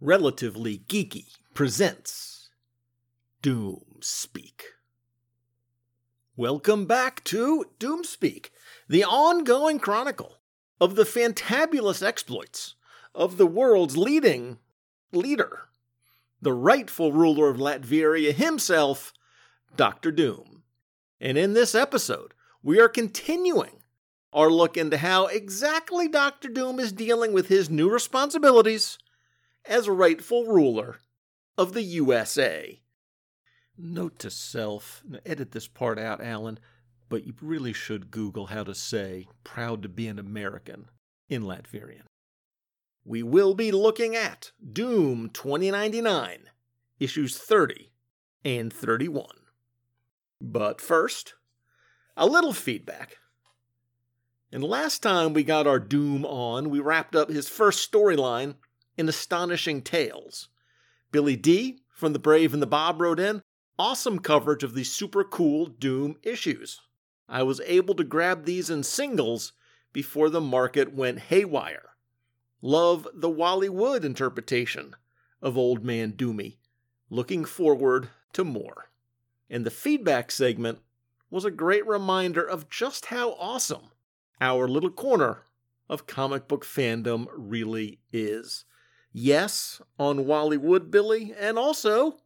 Relatively Geeky presents Doomspeak. Welcome back to Doomspeak, the ongoing chronicle of the fantabulous exploits of the world's leading leader, the rightful ruler of Latveria himself, Dr. Doom. And in this episode, we are continuing our look into how exactly Dr. Doom is dealing with his new responsibilities as rightful ruler of the USA. Note to self, edit this part out, Alan, but you really should Google how to say proud to be an American in Latvian. We will be looking at Doom 2099, issues 30 and 31. But first, a little feedback. And last time we got our Doom on, we wrapped up his first storyline in Astonishing Tales. Billy D. from The Brave and the Bob wrote in, awesome coverage of these super cool Doom issues. I was able to grab these in singles before the market went haywire. Love the Wally Wood interpretation of Old Man Doomy. Looking forward to more. And the feedback segment was a great reminder of just how awesome our little corner of comic book fandom really is. Yes on Wally Wood, Billy, and also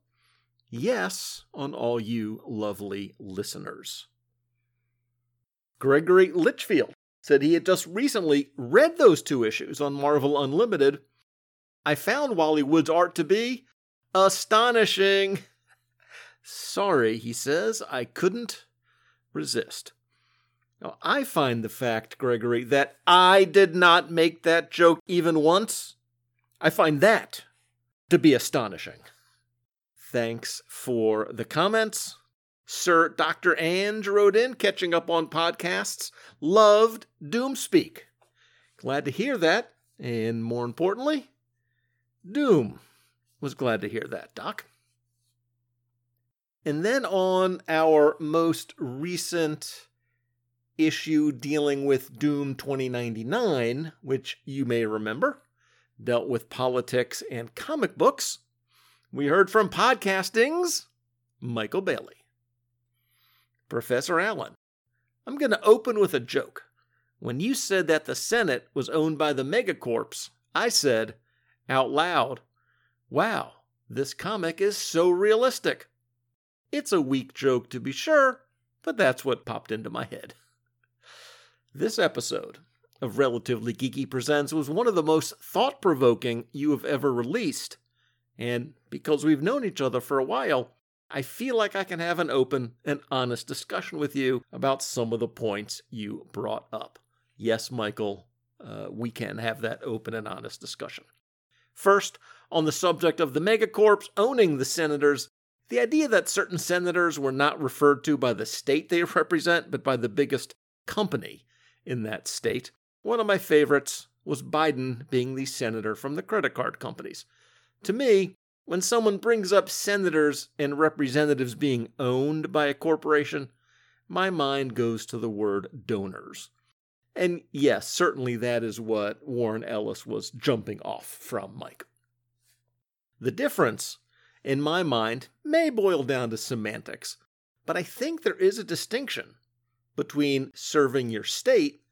yes on all you lovely listeners. Gregory Litchfield said he had just recently read those two issues on Marvel Unlimited. I found Wally Wood's art to be astonishing. Sorry, he says, I couldn't resist. Now, I find the fact, Gregory, that I did not make that joke even once, I find that to be astonishing. Thanks for the comments. Sir Dr. Ange wrote in, catching up on podcasts. Loved Doomspeak. Glad to hear that. And more importantly, Doom was glad to hear that, Doc. And then on our most recent issue dealing with Doom 2099, which you may remember, dealt with politics and comic books, we heard from Podcasting's Michael Bailey. Professor Allen, I'm going to open with a joke. When you said that the Senate was owned by the Megacorps, I said, out loud, wow, this comic is so realistic. It's a weak joke to be sure, but that's what popped into my head. This episode of Relatively Geeky Presents was one of the most thought-provoking you have ever released, and because we've known each other for a while, I feel like I can have an open and honest discussion with you about some of the points you brought up. Yes, Michael, we can have that open and honest discussion. First, on the subject of the Megacorps owning the senators, the idea that certain senators were not referred to by the state they represent, but by the biggest company in that state. One of my favorites was Biden being the senator from the credit card companies. To me, when someone brings up senators and representatives being owned by a corporation, my mind goes to the word donors. And yes, certainly that is what Warren Ellis was jumping off from, Mike. The difference, in my mind, may boil down to semantics, but I think there is a distinction between serving your state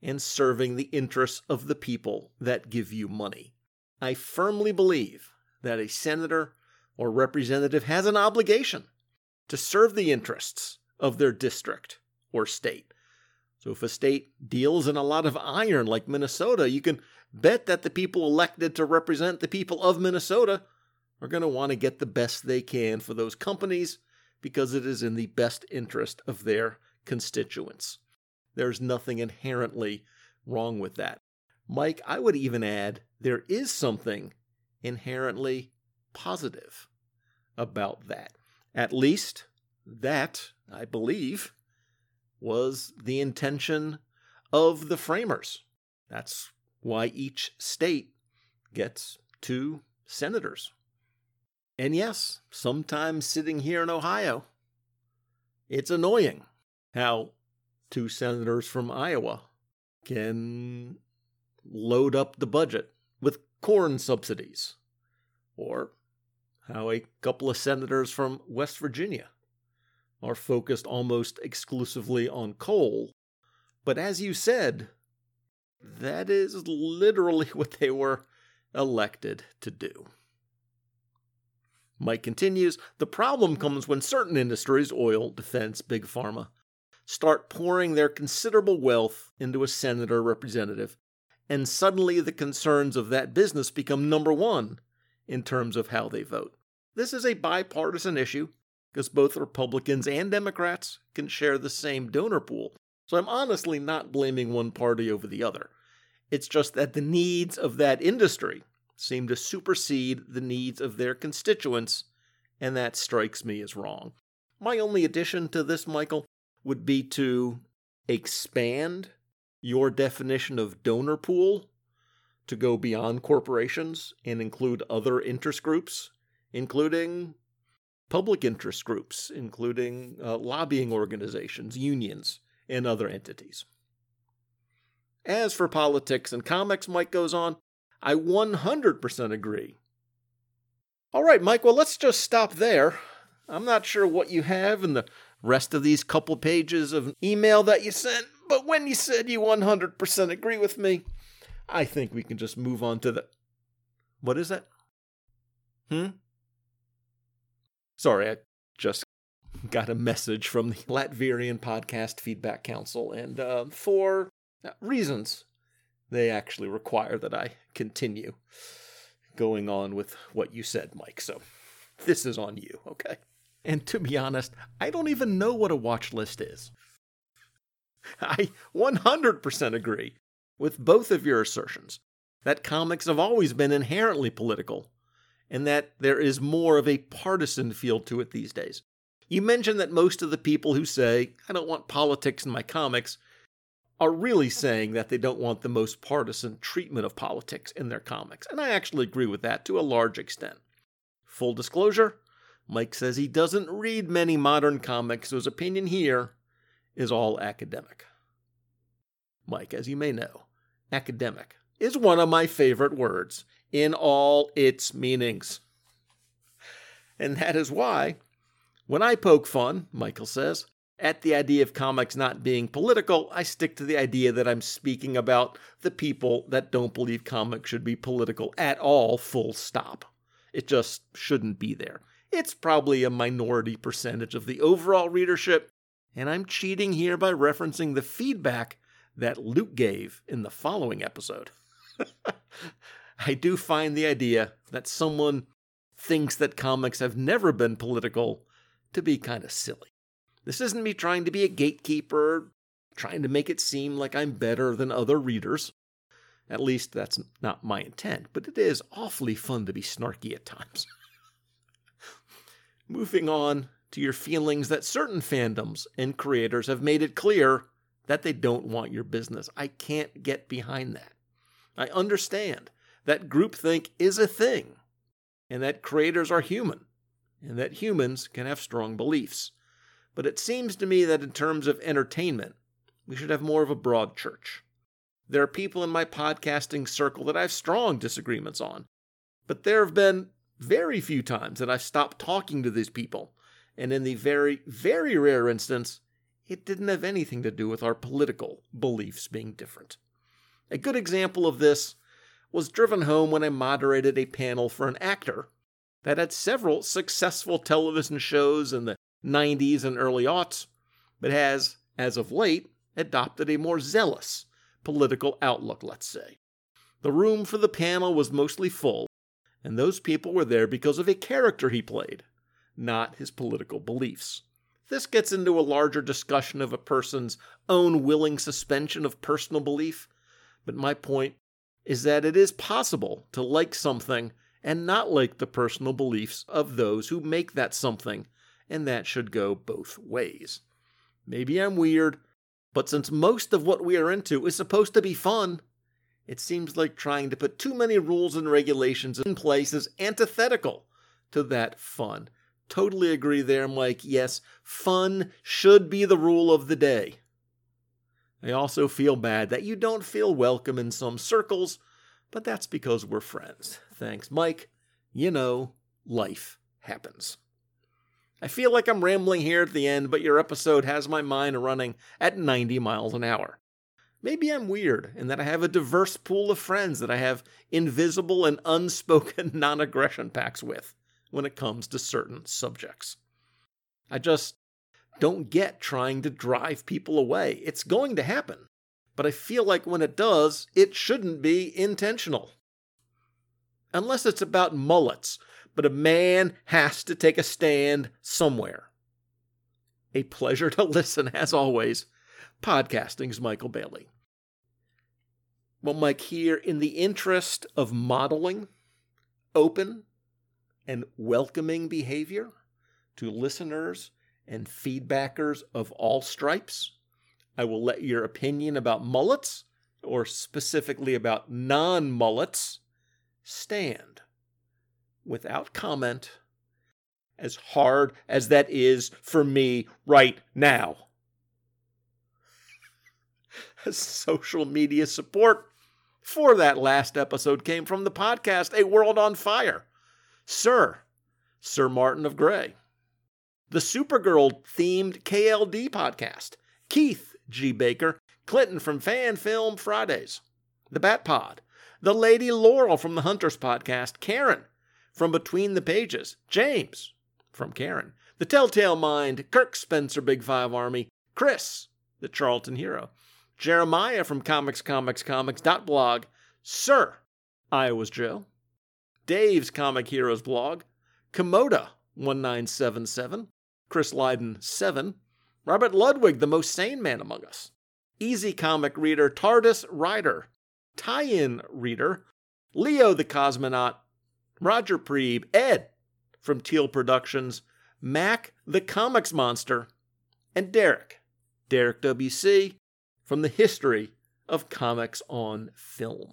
and serving the interests of the people that give you money. I firmly believe that a senator or representative has an obligation to serve the interests of their district or state. So if a state deals in a lot of iron like Minnesota, you can bet that the people elected to represent the people of Minnesota are going to want to get the best they can for those companies because it is in the best interest of their constituents. There's nothing inherently wrong with that. Mike, I would even add there is something inherently positive about that. At least that, I believe, was the intention of the framers. That's why each state gets 2 senators. And yes, sometimes sitting here in Ohio, it's annoying how 2 senators from Iowa can load up the budget with corn subsidies or how a couple of senators from West Virginia are focused almost exclusively on coal. But as you said, that is literally what they were elected to do. Mike continues, the problem comes when certain industries, oil, defense, big pharma, start pouring their considerable wealth into a senator representative, and suddenly the concerns of that business become number one in terms of how they vote. This is a bipartisan issue, because both Republicans and Democrats can share the same donor pool, so I'm honestly not blaming one party over the other. It's just that the needs of that industry seem to supersede the needs of their constituents, and that strikes me as wrong. My only addition to this, Michael, would be to expand your definition of donor pool to go beyond corporations and include other interest groups, including public interest groups, including lobbying organizations, unions, and other entities. As for politics and comics, Mike goes on, I 100% agree. All right, Mike, well, let's just stop there. I'm not sure what you have in the rest of these couple pages of email that you sent, but when you said you 100% agree with me, I think we can just move on to the... What is that? Sorry, I just got a message from the Latvian Podcast Feedback Council, and for reasons, they actually require that I continue going on with what you said, Mike. So this is on you, okay? And to be honest, I don't even know what a watch list is. I 100% agree with both of your assertions that comics have always been inherently political, and that there is more of a partisan feel to it these days. You mentioned that most of the people who say, I don't want politics in my comics, are really saying that they don't want the most partisan treatment of politics in their comics. And I actually agree with that to a large extent. Full disclosure, Mike says he doesn't read many modern comics, so his opinion here is all academic. Mike, as you may know, academic is one of my favorite words in all its meanings. And that is why, when I poke fun, Michael says, at the idea of comics not being political, I stick to the idea that I'm speaking about the people that don't believe comics should be political at all, full stop. It just shouldn't be there. It's probably a minority percentage of the overall readership, and I'm cheating here by referencing the feedback that Luke gave in the following episode. I do find the idea that someone thinks that comics have never been political to be kind of silly. This isn't me trying to be a gatekeeper, trying to make it seem like I'm better than other readers. At least that's not my intent, but it is awfully fun to be snarky at times. Moving on to your feelings that certain fandoms and creators have made it clear that they don't want your business. I can't get behind that. I understand that groupthink is a thing, and that creators are human, and that humans can have strong beliefs. But it seems to me that in terms of entertainment, we should have more of a broad church. There are people in my podcasting circle that I have strong disagreements on, but there have been very few times that I've stopped talking to these people, and in the very, very rare instance, it didn't have anything to do with our political beliefs being different. A good example of this was driven home when I moderated a panel for an actor that had several successful television shows in the 90s and early aughts, but has, as of late, adopted a more zealous political outlook, let's say. The room for the panel was mostly full, and those people were there because of a character he played, not his political beliefs. This gets into a larger discussion of a person's own willing suspension of personal belief, but my point is that it is possible to like something and not like the personal beliefs of those who make that something, and that should go both ways. Maybe I'm weird, but since most of what we are into is supposed to be fun, it seems like trying to put too many rules and regulations in place is antithetical to that fun. Totally agree there, Mike. Yes, fun should be the rule of the day. I also feel bad that you don't feel welcome in some circles, but that's because we're friends. Thanks, Mike, you know, life happens. I feel like I'm rambling here at the end, but your episode has my mind running at 90 miles an hour. Maybe I'm weird in that I have a diverse pool of friends that I have invisible and unspoken non-aggression pacts with when it comes to certain subjects. I just don't get trying to drive people away. It's going to happen, but I feel like when it does, it shouldn't be intentional. Unless it's about mullets, but a man has to take a stand somewhere. A pleasure to listen, as always. Podcasting's Michael Bailey. Well, Mike, here, in the interest of modeling open and welcoming behavior to listeners and feedbackers of all stripes, I will let your opinion about mullets, or specifically about non-mullets, stand without comment, as hard as that is for me right now. Social media support for that last episode came from the podcast A World on Fire, Sir Martin of Grey, the Supergirl-themed KLD podcast, Keith G. Baker, Clinton from Fan Film Fridays, the Bat Pod, the Lady Laurel from the Hunters podcast, Karen from Between the Pages, James from Karen, the Telltale Mind, Kirk Spencer Big Five Army, Chris, the Charlton Hero, Jeremiah from comics.blog, Sir Iowa's Joe, Dave's Comic Heroes blog, Komoda 1977, Chris Lydon 7, Robert Ludwig, the most sane man among us, Easy Comic Reader, TARDIS Rider, Tie-In Reader, Leo the Cosmonaut, Roger Preeb, Ed from Teal Productions, Mac the Comics Monster, and Derek WC, from the history of comics on film.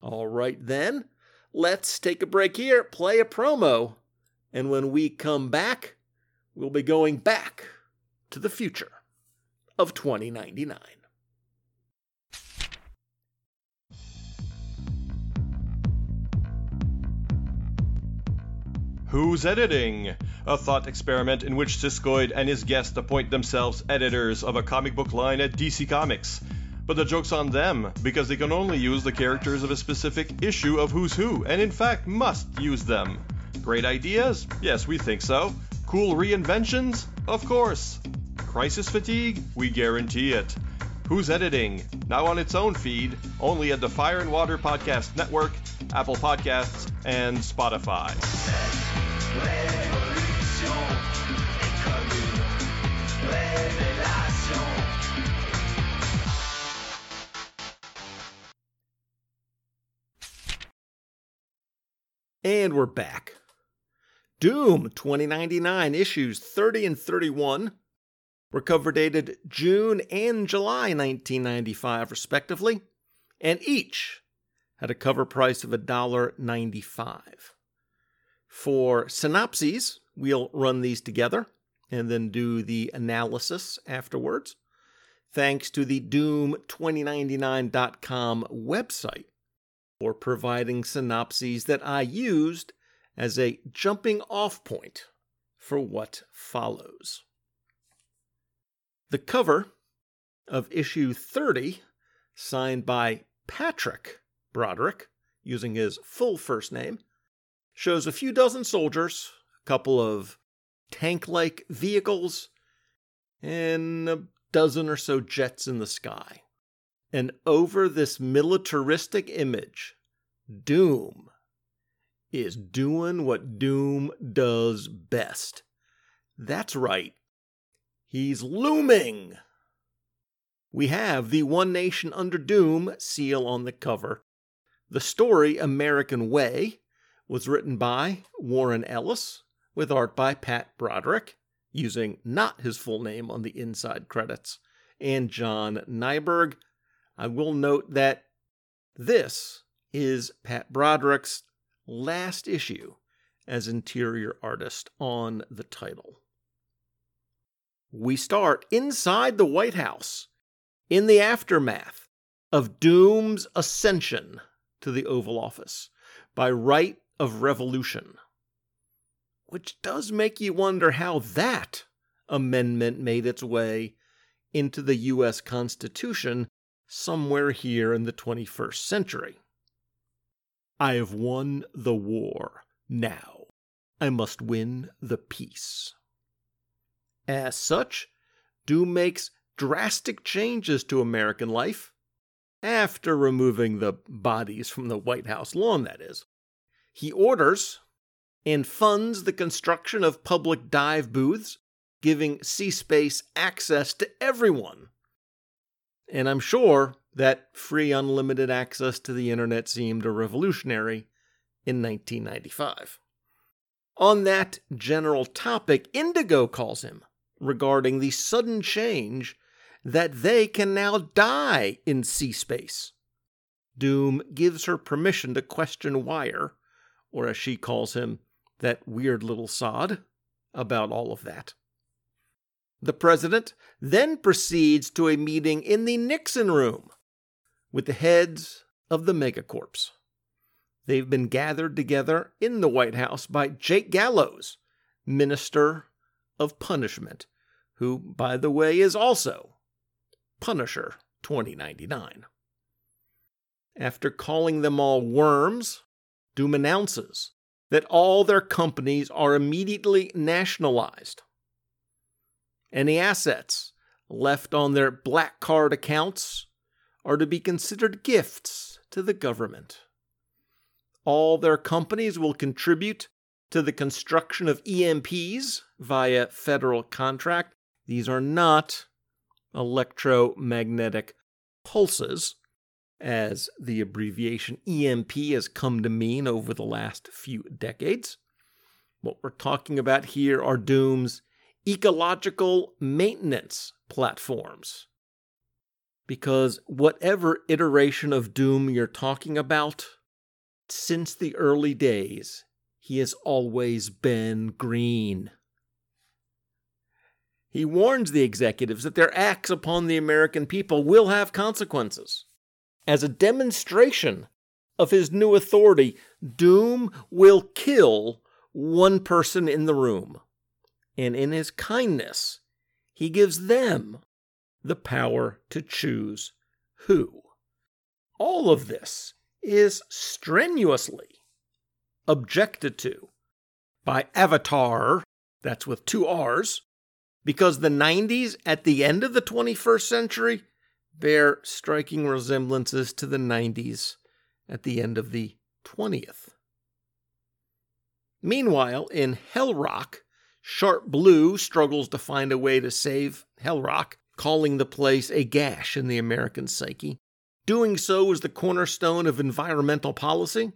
All right then, let's take a break here, play a promo, and when we come back, we'll be going back to the future of 2099. Who's Editing? A thought experiment in which Siskoid and his guest appoint themselves editors of a comic book line at DC Comics. But the joke's on them, because they can only use the characters of a specific issue of Who's Who, and in fact must use them. Great ideas? Yes, we think so. Cool reinventions? Of course. Crisis fatigue? We guarantee it. Who's Editing? Now on its own feed, only at the Fire and Water Podcast Network, Apple Podcasts, and Spotify. And we're back. Doom 2099 issues 30 and 31 were cover dated June and July 1995 respectively, and each had a cover price of $1.95. For synopses, we'll run these together and then do the analysis afterwards. Thanks to the Doom2099.com website for providing synopses that I used as a jumping-off point for what follows. The cover of issue 30, signed by Patrick Broderick, using his full first name, shows a few dozen soldiers, a couple of tank-like vehicles, and a dozen or so jets in the sky. And over this militaristic image, Doom is doing what Doom does best. That's right. He's looming. We have the One Nation Under Doom seal on the cover. The story, American Way, was written by Warren Ellis, with art by Pat Broderick, using not his full name on the inside credits, and John Nyberg. I will note that this is Pat Broderick's last issue as interior artist on the title. We start inside the White House in the aftermath of Doom's ascension to the Oval Office. by right of revolution. Which does make you wonder how that amendment made its way into the U.S. Constitution somewhere here in the 21st century. I have won the war. Now I must win the peace. As such, Doom makes drastic changes to American life, after removing the bodies from the White House lawn, that is. He orders and funds the construction of public dive booths, giving C-Space access to everyone. And I'm sure that free unlimited access to the internet seemed a revolutionary in 1995. On that general topic, Indigo calls him regarding the sudden change that they can now die in C-Space. Doom gives her permission to question Wire, or as she calls him, that weird little sod, about all of that. The president then proceeds to a meeting in the Nixon room with the heads of the Megacorps. They've been gathered together in the White House by Jake Gallows, Minister of Punishment, who, by the way, is also Punisher 2099. After calling them all worms, Doom announces that all their companies are immediately nationalized. Any assets left on their black card accounts are to be considered gifts to the government. All their companies will contribute to the construction of EMPs via federal contract. These are not electromagnetic pulses, as the abbreviation EMP has come to mean over the last few decades. What we're talking about here are Doom's ecological maintenance platforms. Because whatever iteration of Doom you're talking about, since the early days, he has always been green. He warns the executives that their acts upon the American people will have consequences. As a demonstration of his new authority, Doom will kill one person in the room. And in his kindness, he gives them the power to choose who. All of this is strenuously objected to by Avatar, that's with two R's, because the 90s at the end of the 21st century bear striking resemblances to the 90s at the end of the 20th. Meanwhile, in Hell Rock, Sharp Blue struggles to find a way to save Hell Rock, calling the place a gash in the American psyche. Doing so is the cornerstone of environmental policy,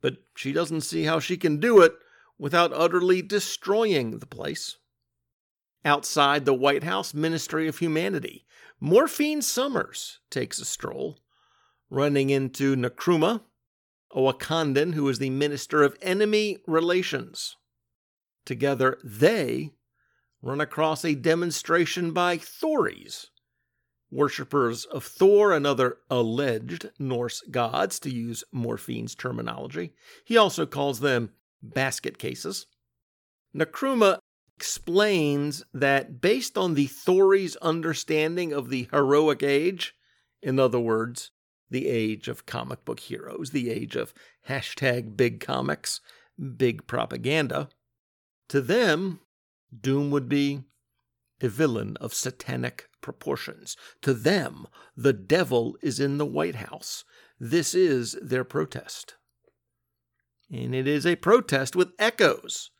but she doesn't see how she can do it without utterly destroying the place. Outside the White House Ministry of Humanity, Morphine Summers takes a stroll, running into Nakrumah, a Wakandan who is the Minister of Enemy Relations. Together, they run across a demonstration by Thoris, worshippers of Thor and other alleged Norse gods, to use Morphine's terminology. He also calls them basket cases. Nakrumah explains that based on the Thoris' understanding of the heroic age, in other words, the age of comic book heroes, the age of hashtag big comics, big propaganda, to them, Doom would be a villain of satanic proportions. To them, the devil is in the White House. This is their protest. And it is a protest with echoes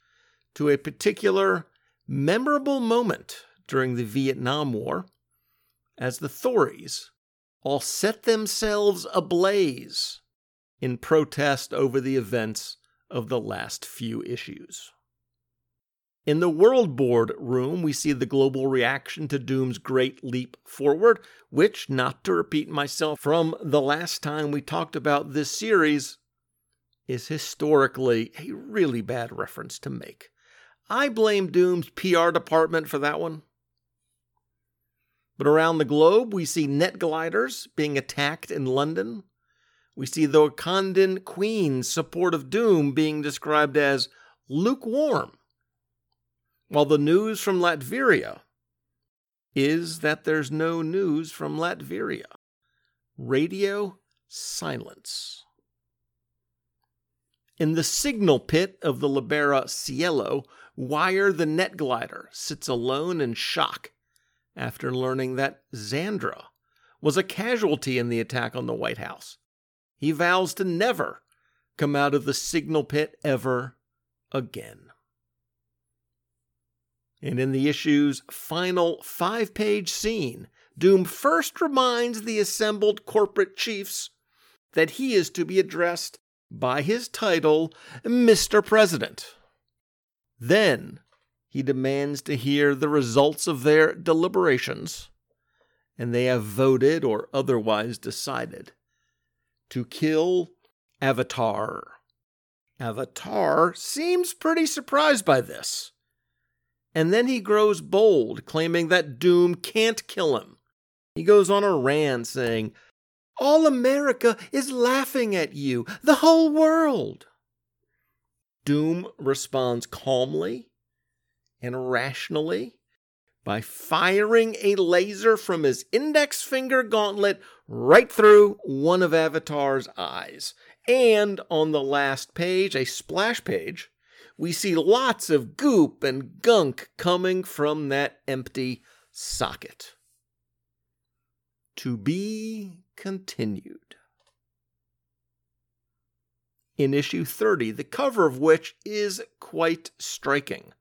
to a particular memorable moment during the Vietnam War, as the Thoris all set themselves ablaze in protest over the events of the last few issues. In the World Board room, we see the global reaction to Doom's great leap forward, which, not to repeat myself from the last time we talked about this series, is historically a really bad reference to make. I blame Doom's PR department for that one. But around the globe, we see net gliders being attacked in London. We see the Wakandan Queen's support of Doom being described as lukewarm, while the news from Latveria is that there's no news from Latveria. Radio silence. In the signal pit of the Libera Cielo, Wire the Netglider sits alone in shock after learning that Xandra was a casualty in the attack on the White House. He vows to never come out of the signal pit ever again. And in the issue's final 5-page scene, Doom first reminds the assembled corporate chiefs that he is to be addressed by his title, Mr. President. Then he demands to hear the results of their deliberations, and they have voted or otherwise decided to kill Avatar. Avatar seems pretty surprised by this. And then he grows bold, claiming that Doom can't kill him. He goes on a rant saying, "All America is laughing at you, the whole world." Doom responds calmly and rationally by firing a laser from his index finger gauntlet right through one of Avatar's eyes. And on the last page, a splash page, we see lots of goop and gunk coming from that empty socket. To be continued. In issue 30, the cover of which is quite striking.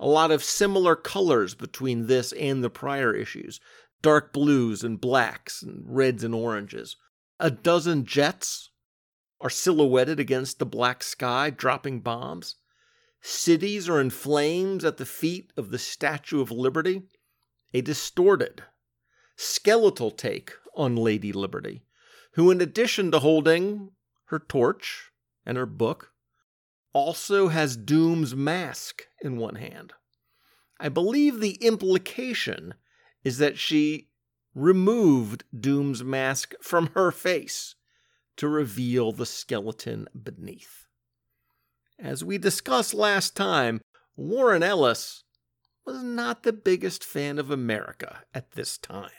A lot of similar colors between this and the prior issues. Dark blues and blacks and reds and oranges. A dozen jets are silhouetted against the black sky, dropping bombs. Cities are in flames at the feet of the Statue of Liberty, a distorted, skeletal take on Lady Liberty, who in addition to holding her torch and her book, also has Doom's mask in one hand. I believe the implication is that she removed Doom's mask from her face to reveal the skeleton beneath. As we discussed last time, Warren Ellis was not the biggest fan of America at this time.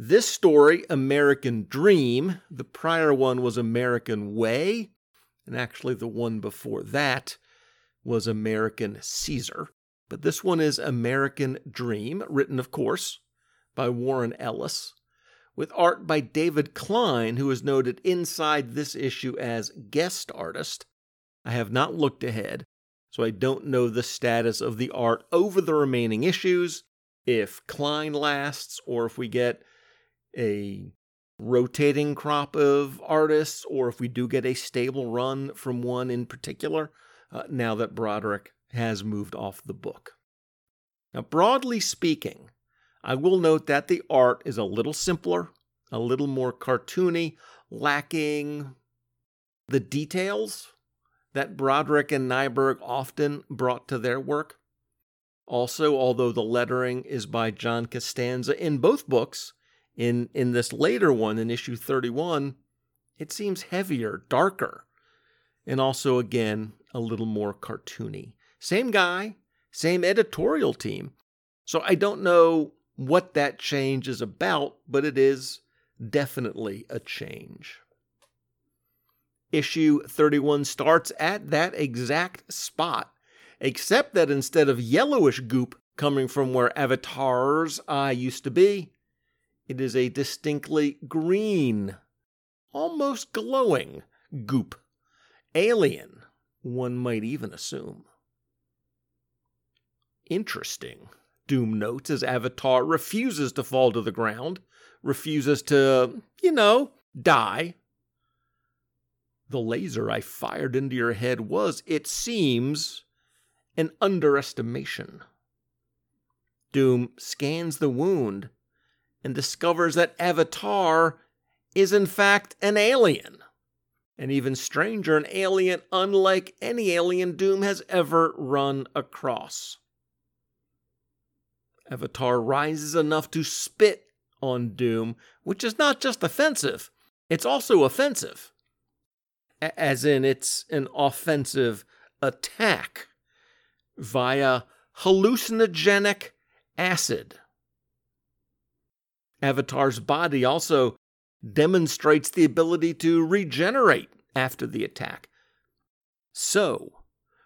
This story, American Dream, the prior one was American Way, and actually the one before that was American Caesar, but this one is American Dream, written, of course, by Warren Ellis, with art by David Klein, who is noted inside this issue as guest artist. I have not looked ahead, so I don't know the status of the art over the remaining issues, if Klein lasts, or if we get a rotating crop of artists, or if we do get a stable run from one in particular, now that Broderick has moved off the book. Now, broadly speaking, I will note that the art is a little simpler, a little more cartoony, lacking the details that Broderick and Nyberg often brought to their work. Also, although the lettering is by John Costanza in both books, in this later one, in issue 31, it seems heavier, darker, and also, again, a little more cartoony. Same guy, same editorial team. So I don't know what that change is about, but it is definitely a change. Issue 31 starts at that exact spot, except that instead of yellowish goop coming from where Avatar's eye used to be, it is a distinctly green, almost glowing goop. Alien, one might even assume. Interesting, Doom notes, as Avatar refuses to fall to the ground, refuses to, die. The laser I fired into your head was, it seems, an underestimation. Doom scans the wound and discovers that Avatar is in fact an alien. And even stranger, an alien unlike any alien Doom has ever run across. Avatar rises enough to spit on Doom, which is not just offensive, It's also offensive, as in it's an offensive attack via hallucinogenic acid. Avatar's body also demonstrates the ability to regenerate after the attack. So,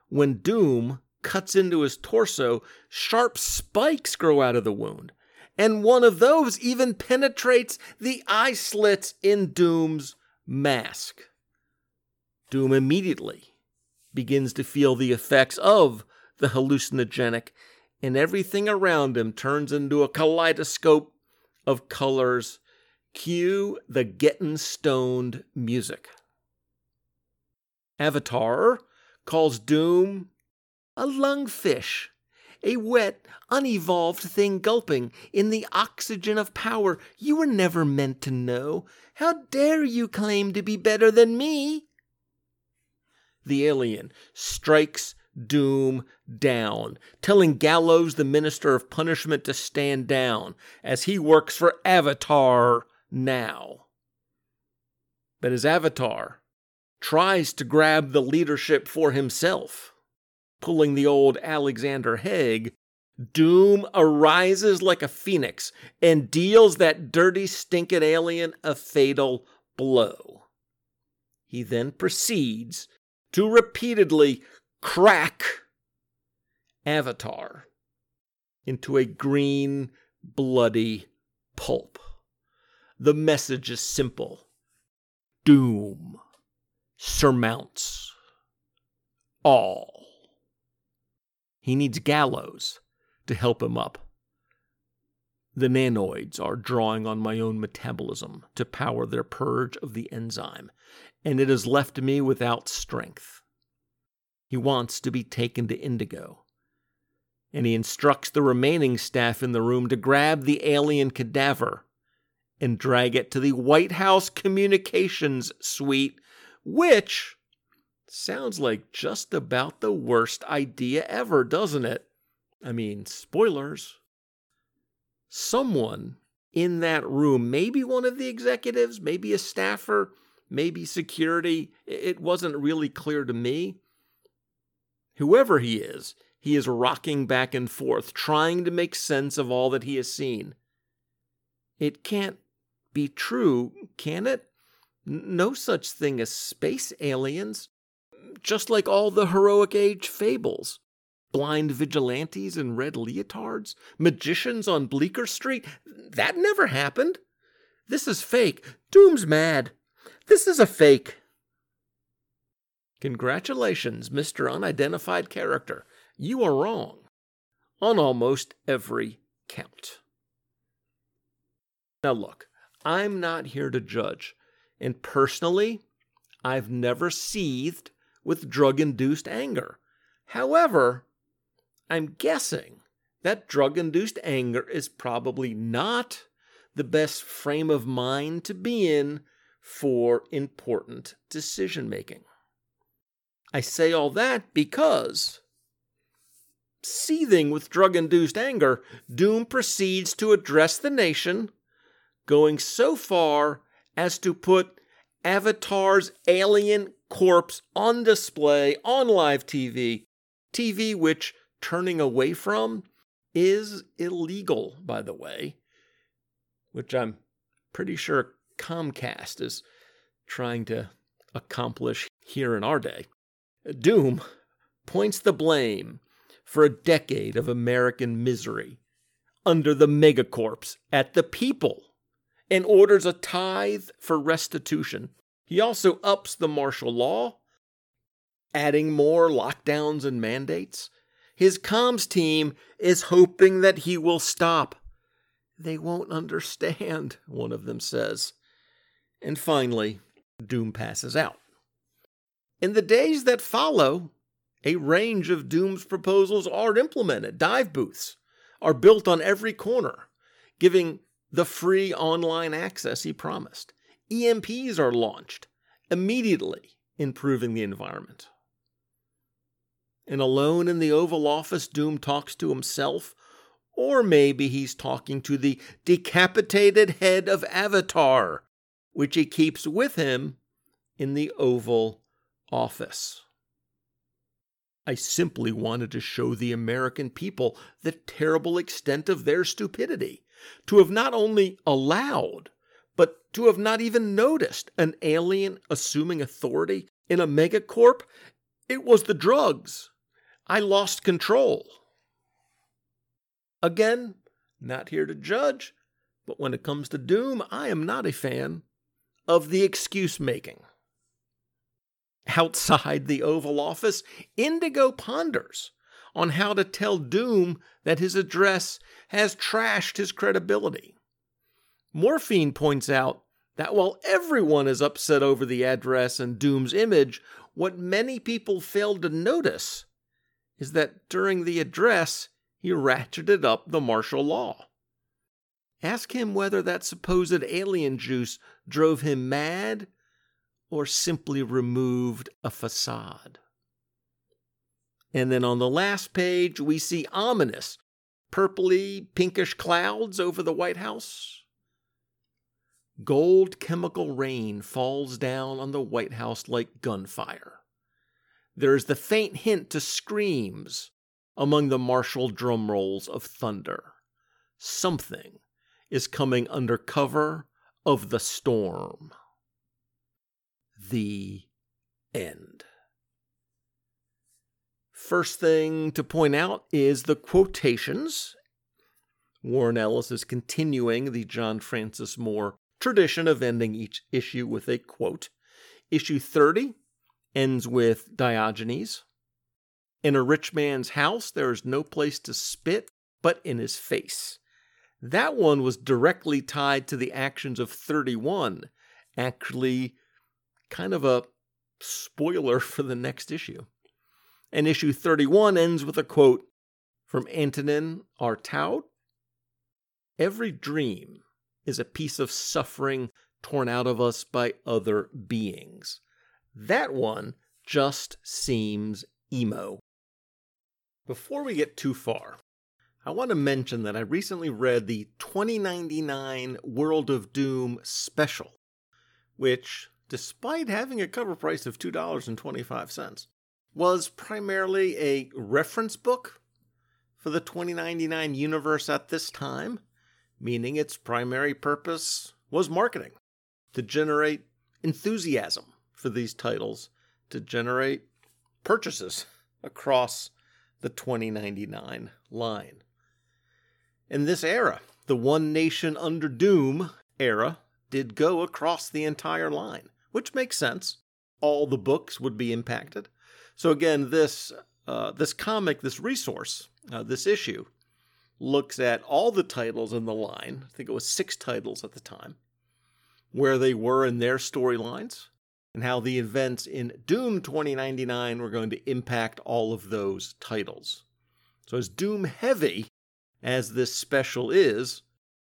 when Doom cuts into his torso, sharp spikes grow out of the wound, and one of those even penetrates the eye slits in Doom's mask. Doom immediately begins to feel the effects of the hallucinogenic, and everything around him turns into a kaleidoscope of colors. Cue the Gettin' Stoned music. Avatar calls Doom a lungfish, a wet, unevolved thing gulping in the oxygen of power you were never meant to know. How dare you claim to be better than me? The alien strikes Doom down, telling Gallows, the Minister of Punishment, to stand down, as he works for Avatar now. But as Avatar tries to grab the leadership for himself, pulling the old Alexander Haig, Doom arises like a phoenix and deals that dirty, stinking alien a fatal blow. He then proceeds to repeatedly crack Avatar into a green, bloody pulp. The message is simple. Doom surmounts all. He needs Gallows to help him up. The nanoids are drawing on my own metabolism to power their purge of the enzyme, and it has left me without strength. He wants to be taken to Indigo, and he instructs the remaining staff in the room to grab the alien cadaver and drag it to the White House communications suite, which sounds like just about the worst idea ever, doesn't it? I mean, spoilers. Someone in that room, maybe one of the executives, maybe a staffer, maybe security, it wasn't really clear to me. Whoever he is rocking back and forth, trying to make sense of all that he has seen. It can't be true, can it? No such thing as space aliens. Just like all the heroic age fables. Blind vigilantes in red leotards, magicians on Bleecker Street. That never happened. This is fake. Doom's mad. This is a fake. Congratulations, Mr. Unidentified Character. You are wrong on almost every count. Now look, I'm not here to judge, and personally, I've never seethed with drug-induced anger. However, I'm guessing that drug-induced anger is probably not the best frame of mind to be in for important decision-making. I say all that because, seething with drug-induced anger, Doom proceeds to address the nation, going so far as to put Avatar's alien corpse on display on live TV, which, turning away from, is illegal, by the way, which I'm pretty sure Comcast is trying to accomplish here in our day. Doom points the blame for a decade of American misery under the Megacorps at the people, and orders a tithe for restitution. He also ups the martial law, adding more lockdowns and mandates. His comms team is hoping that he will stop. They won't understand, one of them says. And finally, Doom passes out. In the days that follow, a range of Doom's proposals are implemented. Dive booths are built on every corner, giving the free online access he promised. EMPs are launched, immediately improving the environment. And alone in the Oval Office, Doom talks to himself, or maybe he's talking to the decapitated head of Avatar, which he keeps with him in the Oval Office. I simply wanted to show the American people the terrible extent of their stupidity, to have not only allowed, but to have not even noticed an alien assuming authority in a megacorp. It was the drugs. I lost control. Again, not here to judge, but when it comes to Doom, I am not a fan of the excuse-making. Outside the Oval Office, Indigo ponders on how to tell Doom that his address has trashed his credibility. Morphine points out that while everyone is upset over the address and Doom's image, what many people failed to notice is that during the address, he ratcheted up the martial law. Ask him whether that supposed alien juice drove him mad or simply removed a facade. And then on the last page, we see ominous, purpley, pinkish clouds over the White House. Gold chemical rain falls down on the White House like gunfire. There is the faint hint to screams among the martial drum rolls of thunder. Something is coming under cover of the storm. The end. First thing to point out is the quotations. Warren Ellis is continuing the John Francis Moore tradition of ending each issue with a quote. Issue 30 ends with Diogenes. In a rich man's house, there is no place to spit but in his face. That one was directly tied to the actions of 31, actually kind of a spoiler for the next issue. And issue 31 ends with a quote from Antonin Artaud. Every dream is a piece of suffering torn out of us by other beings. That one just seems emo. Before we get too far, I want to mention that I recently read the 2099 World of Doom special, which, despite having a cover price of $2.25, was primarily a reference book for the 2099 universe at this time, meaning its primary purpose was marketing, to generate enthusiasm for these titles, to generate purchases across the 2099 line. In this era, the One Nation Under Doom era did go across the entire line, which makes sense. All the books would be impacted. So again, this issue, looks at all the titles in the line. I think it was 6 titles at the time, where they were in their storylines, and how the events in Doom 2099 were going to impact all of those titles. So as Doom-heavy as this special is,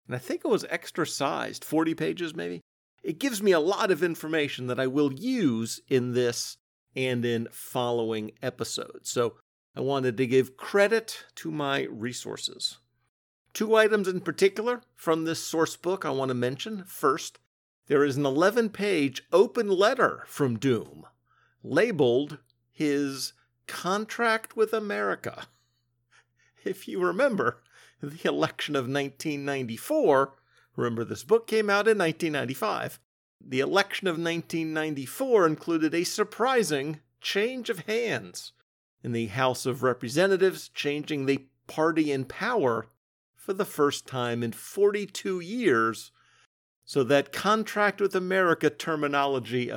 and I think it was extra-sized, 40 pages maybe, it gives me a lot of information that I will use in this and in following episodes. So I wanted to give credit to my resources. 2 items in particular from this source book I want to mention. First, there is an 11-page open letter from Doom labeled his Contract with America. If you remember the election of 1994, remember, this book came out in 1995. The election of 1994 included a surprising change of hands in the House of Representatives, changing the party in power for the first time in 42 years. So that Contract with America terminology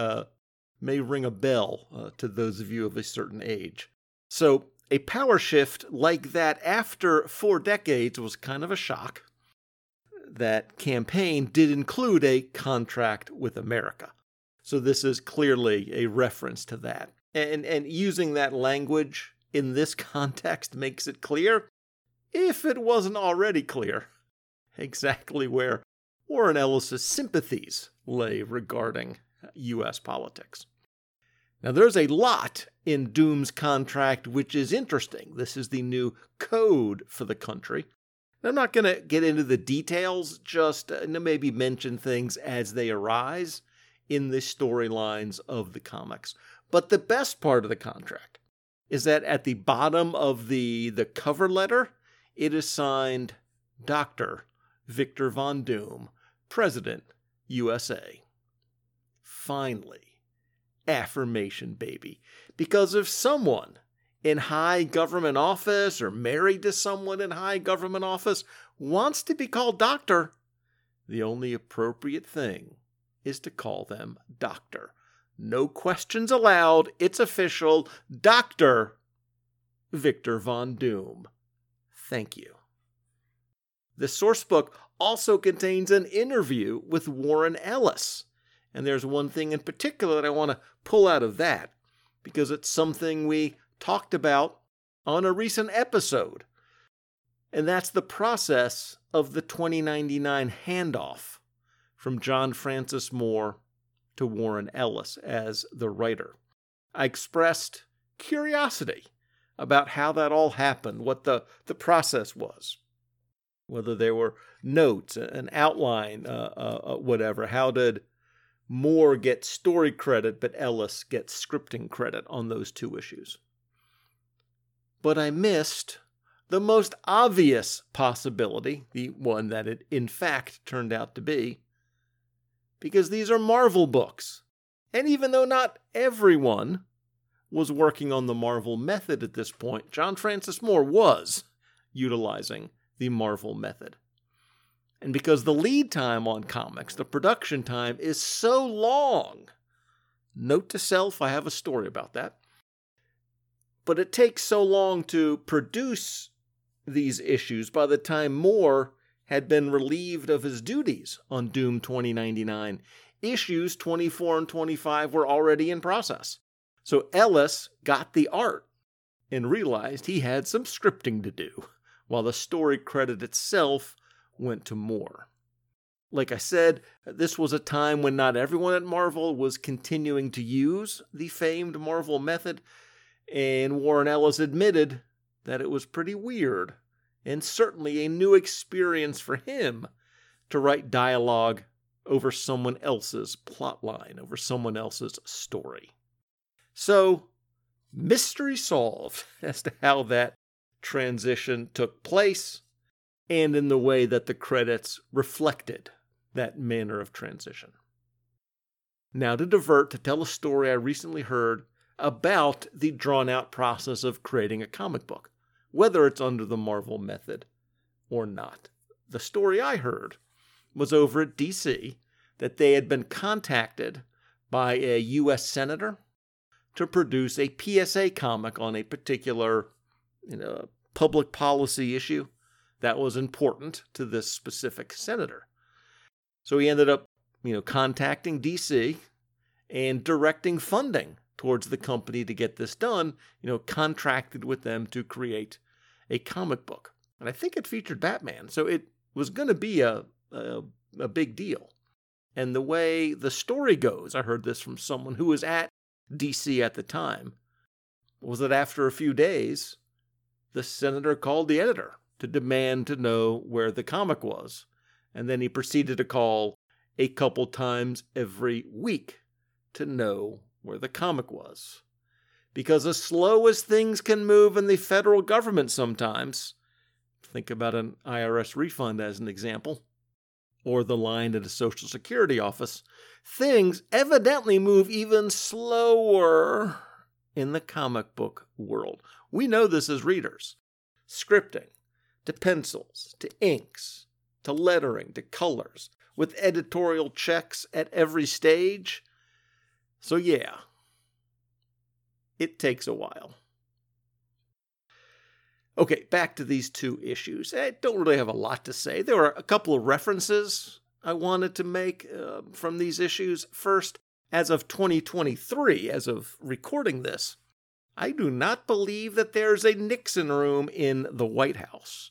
may ring a bell to those of you of a certain age. So a power shift like that after 4 decades was kind of a shock. That campaign did include a Contract with America. So this is clearly a reference to that. And using that language in this context makes it clear, if it wasn't already clear, exactly where Warren Ellis' sympathies lay regarding U.S. politics. Now, there's a lot in Doom's contract which is interesting. This is the new code for the country. I'm not going to get into the details, just maybe mention things as they arise in the storylines of the comics. But the best part of the contract is that at the bottom of the cover letter, it is signed Dr. Victor Von Doom, President, USA. Finally, affirmation, baby. Because if someone in high government office or married to someone in high government office wants to be called doctor, the only appropriate thing is to call them doctor. No questions allowed. It's official. Dr. Victor Von Doom. Thank you. The source book also contains an interview with Warren Ellis. And there's one thing in particular that I want to pull out of that, because it's something we talked about on a recent episode. And that's the process of the 2099 handoff from John Francis Moore to Warren Ellis as the writer. I expressed curiosity about how that all happened, what the process was, whether there were notes, an outline, whatever. How did Moore get story credit, but Ellis gets scripting credit on those two issues? But I missed the most obvious possibility, the one that it in fact turned out to be, because these are Marvel books. And even though not everyone was working on the Marvel method at this point, John Francis Moore was utilizing the Marvel method. And because the lead time on comics, the production time, is so long, note to self, I have a story about that, but it takes so long to produce these issues, by the time Moore had been relieved of his duties on Doom 2099, issues 24 and 25 were already in process. So Ellis got the art and realized he had some scripting to do, while the story credit itself went to Moore. Like I said, this was a time when not everyone at Marvel was continuing to use the famed Marvel method, and Warren Ellis admitted that it was pretty weird and certainly a new experience for him to write dialogue over someone else's plotline, over someone else's story. So, mystery solved as to how that transition took place and in the way that the credits reflected that manner of transition. Now to divert to tell a story I recently heard about the drawn-out process of creating a comic book, whether it's under the Marvel method or not. The story I heard was over at DC, that they had been contacted by a U.S. senator to produce a PSA comic on a particular, public policy issue that was important to this specific senator. So he ended up, contacting DC and directing funding towards the company to get this done, contracted with them to create a comic book. And I think it featured Batman, so it was going to be a big deal. And the way the story goes, I heard this from someone who was at DC at the time, was that after a few days, the senator called the editor to demand to know where the comic was. And then he proceeded to call a couple times every week to know where the comic was. Because as slow as things can move in the federal government sometimes, think about an IRS refund as an example, or the line at a Social Security office, things evidently move even slower in the comic book world. We know this as readers. Scripting, to pencils, to inks, to lettering, to colors, with editorial checks at every stage. So yeah, it takes a while. Okay, back to these two issues. I don't really have a lot to say. There were a couple of references I wanted to make from these issues. First, as of 2023, as of recording this, I do not believe that there's a Nixon room in the White House.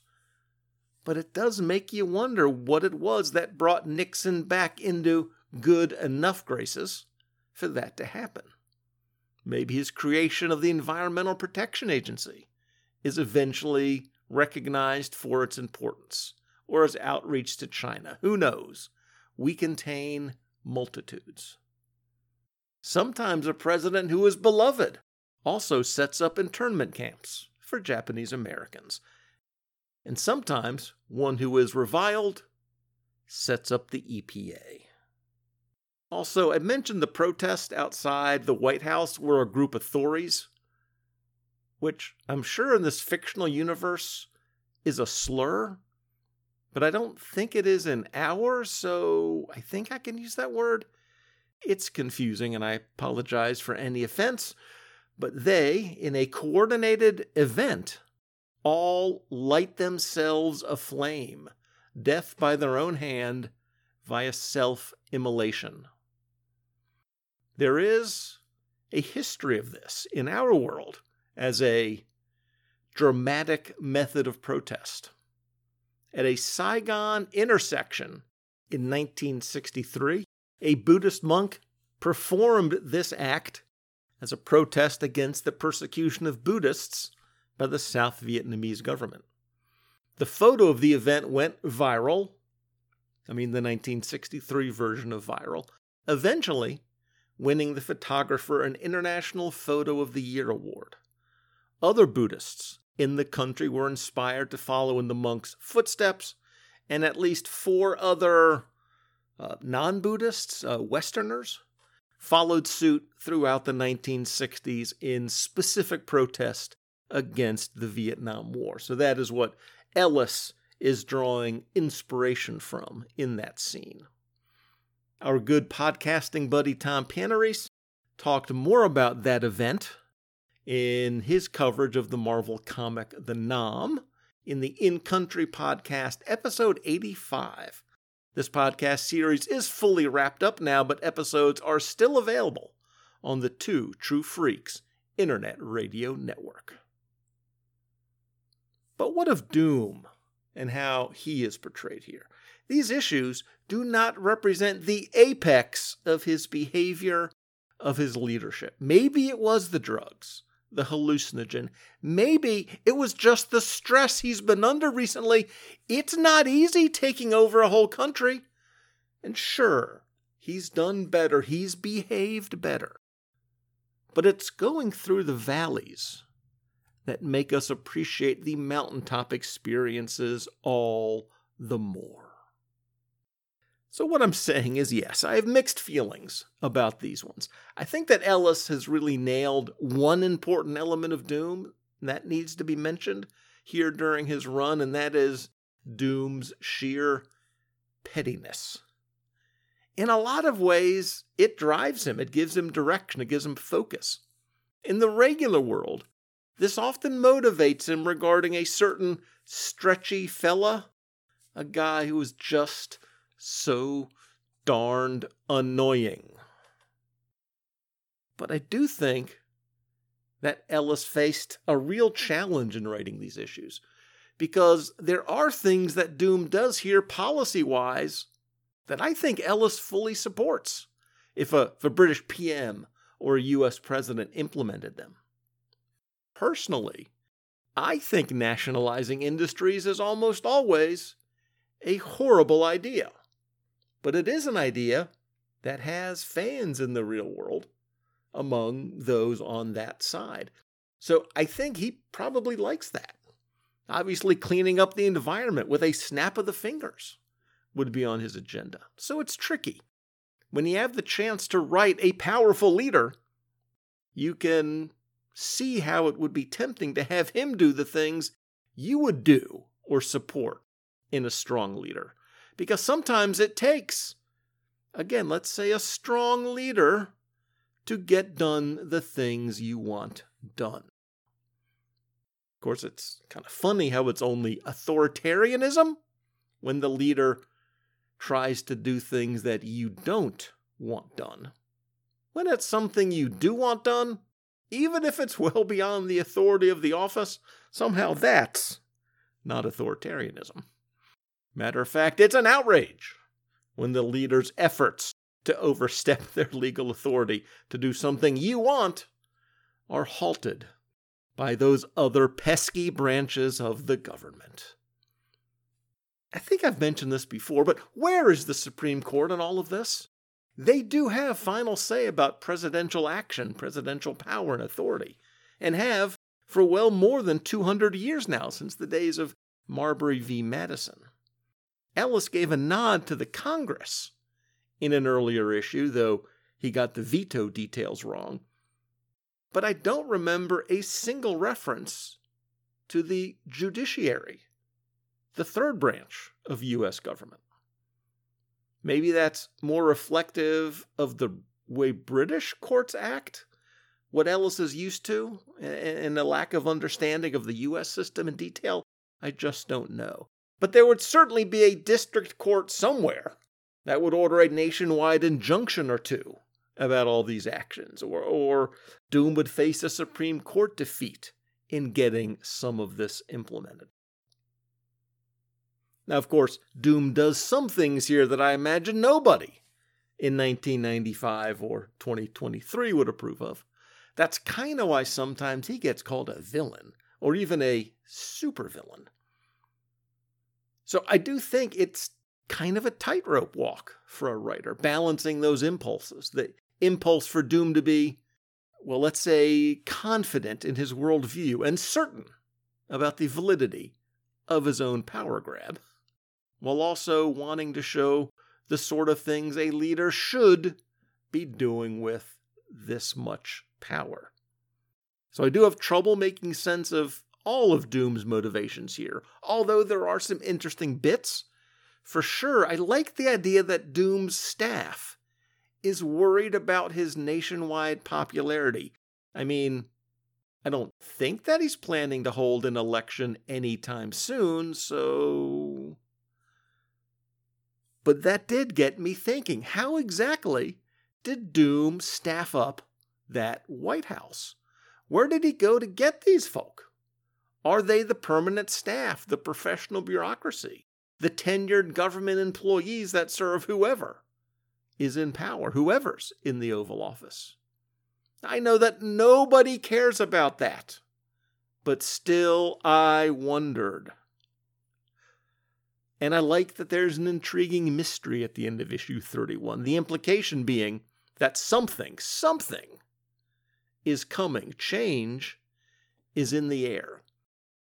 But it does make you wonder what it was that brought Nixon back into good enough graces for that to happen. Maybe his creation of the Environmental Protection Agency is eventually recognized for its importance or its outreach to China. Who knows? We contain multitudes. Sometimes a president who is beloved also sets up internment camps for Japanese Americans. And sometimes one who is reviled sets up the EPA. Also, I mentioned the protest outside the White House where a group of Tories, which I'm sure in this fictional universe is a slur, but I don't think it is in ours, so I think I can use that word. It's confusing, and I apologize for any offense, but they, in a coordinated event, all light themselves aflame, death by their own hand, via self-immolation. There is a history of this in our world as a dramatic method of protest. At a Saigon intersection in 1963, a Buddhist monk performed this act as a protest against the persecution of Buddhists by the South Vietnamese government. The photo of the event went viral. I mean, the 1963 version of viral, eventually winning the photographer an International Photo of the Year award. Other Buddhists in the country were inspired to follow in the monk's footsteps, and at least four other non-Buddhists, Westerners, followed suit throughout the 1960s in specific protest against the Vietnam War. So that is what Ellis is drawing inspiration from in that scene. Our good podcasting buddy Tom Panarese talked more about that event in his coverage of the Marvel comic The Nom in the In Country podcast, episode 85. This podcast series is fully wrapped up now, but episodes are still available on the Two True Freaks Internet Radio Network. But what of Doom and how he is portrayed here? These issues do not represent the apex of his behavior, of his leadership. Maybe it was the drugs, the hallucinogen. Maybe it was just the stress he's been under recently. It's not easy taking over a whole country. And sure, he's done better. He's behaved better. But it's going through the valleys that make us appreciate the mountaintop experiences all the more. So what I'm saying is, yes, I have mixed feelings about these ones. I think that Ellis has really nailed one important element of Doom that needs to be mentioned here during his run, and that is Doom's sheer pettiness. In a lot of ways, it drives him. It gives him direction. It gives him focus. In the regular world, this often motivates him regarding a certain stretchy fella, a guy who is just so darned annoying. But I do think that Ellis faced a real challenge in writing these issues, because there are things that Doom does here policy-wise that I think Ellis fully supports if a British PM or a U.S. president implemented them. Personally, I think nationalizing industries is almost always a horrible idea. But it is an idea that has fans in the real world among those on that side. So I think he probably likes that. Obviously, cleaning up the environment with a snap of the fingers would be on his agenda. So it's tricky. When you have the chance to write a powerful leader, you can see how it would be tempting to have him do the things you would do or support in a strong leader. Because sometimes it takes, again, let's say a strong leader to get done the things you want done. Of course, it's kind of funny how it's only authoritarianism when the leader tries to do things that you don't want done. When it's something you do want done, even if it's well beyond the authority of the office, somehow that's not authoritarianism. Matter of fact, it's an outrage when the leader's efforts to overstep their legal authority to do something you want are halted by those other pesky branches of the government. I think I've mentioned this before, but where is the Supreme Court in all of this? They do have final say about presidential action, presidential power and authority, and have for well more than 200 years now, since the days of Marbury v. Madison. Ellis gave a nod to the Congress in an earlier issue, though he got the veto details wrong. But I don't remember a single reference to the judiciary, the third branch of U.S. government. Maybe that's more reflective of the way British courts act, what Ellis is used to, and the lack of understanding of the U.S. system in detail. I just don't know. But there would certainly be a district court somewhere that would order a nationwide injunction or two about all these actions, or Doom would face a Supreme Court defeat in getting some of this implemented. Now, of course, Doom does some things here that I imagine nobody in 1995 or 2023 would approve of. That's kind of why sometimes he gets called a villain, or even a supervillain. So I do think it's kind of a tightrope walk for a writer, balancing those impulses. The impulse for Doom to be, well, let's say, confident in his worldview and certain about the validity of his own power grab, while also wanting to show the sort of things a leader should be doing with this much power. So I do have trouble making sense of all of Doom's motivations here, although there are some interesting bits. For sure, I like the idea that Doom's staff is worried about his nationwide popularity. I mean, I don't think that he's planning to hold an election anytime soon, so... But that did get me thinking, how exactly did Doom staff up that White House? Where did he go to get these folk? Are they the permanent staff, the professional bureaucracy, the tenured government employees that serve whoever is in power, whoever's in the Oval Office? I know that nobody cares about that, but still I wondered. And I like that there's an intriguing mystery at the end of issue 31, the implication being that something is coming. Change is in the air.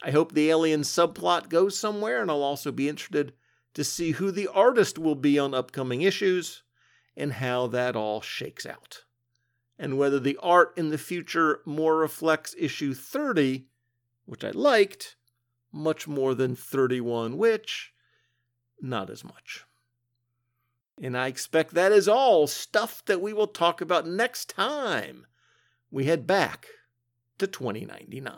I hope the alien subplot goes somewhere, and I'll also be interested to see who the artist will be on upcoming issues and how that all shakes out, and whether the art in the future more reflects issue 30, which I liked, much more than 31, which not as much. And I expect that is all stuff that we will talk about next time we head back to 2099.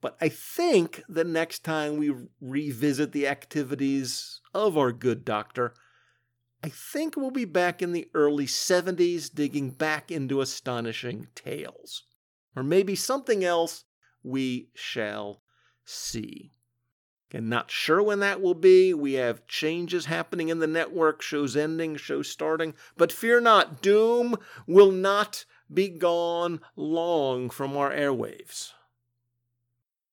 But I think the next time we revisit the activities of our good doctor, I think we'll be back in the early 70s digging back into astonishing tales. Or maybe something else we shall see. Again, not sure when that will be. We have changes happening in the network, shows ending, shows starting. But fear not, Doom will not be gone long from our airwaves.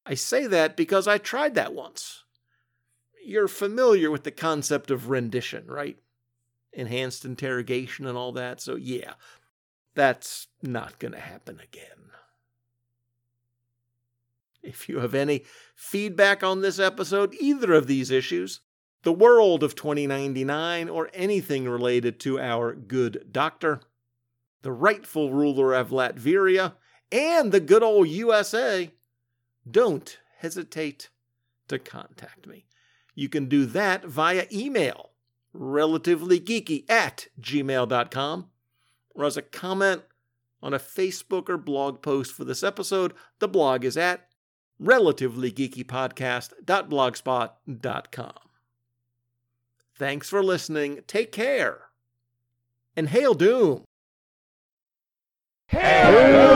I say that because I tried that once. You're familiar with the concept of rendition, right? Enhanced interrogation and all that, so yeah, that's not going to happen again. If you have any feedback on this episode, either of these issues, the world of 2099, or anything related to our good doctor, the rightful ruler of Latveria, and the good old USA, don't hesitate to contact me. You can do that via email, relativelygeeky@gmail.com, or as a comment on a Facebook or blog post for this episode. The blog is at relativelygeekypodcast.blogspot.com. Thanks for listening. Take care. And hail Doom! Hail Doom!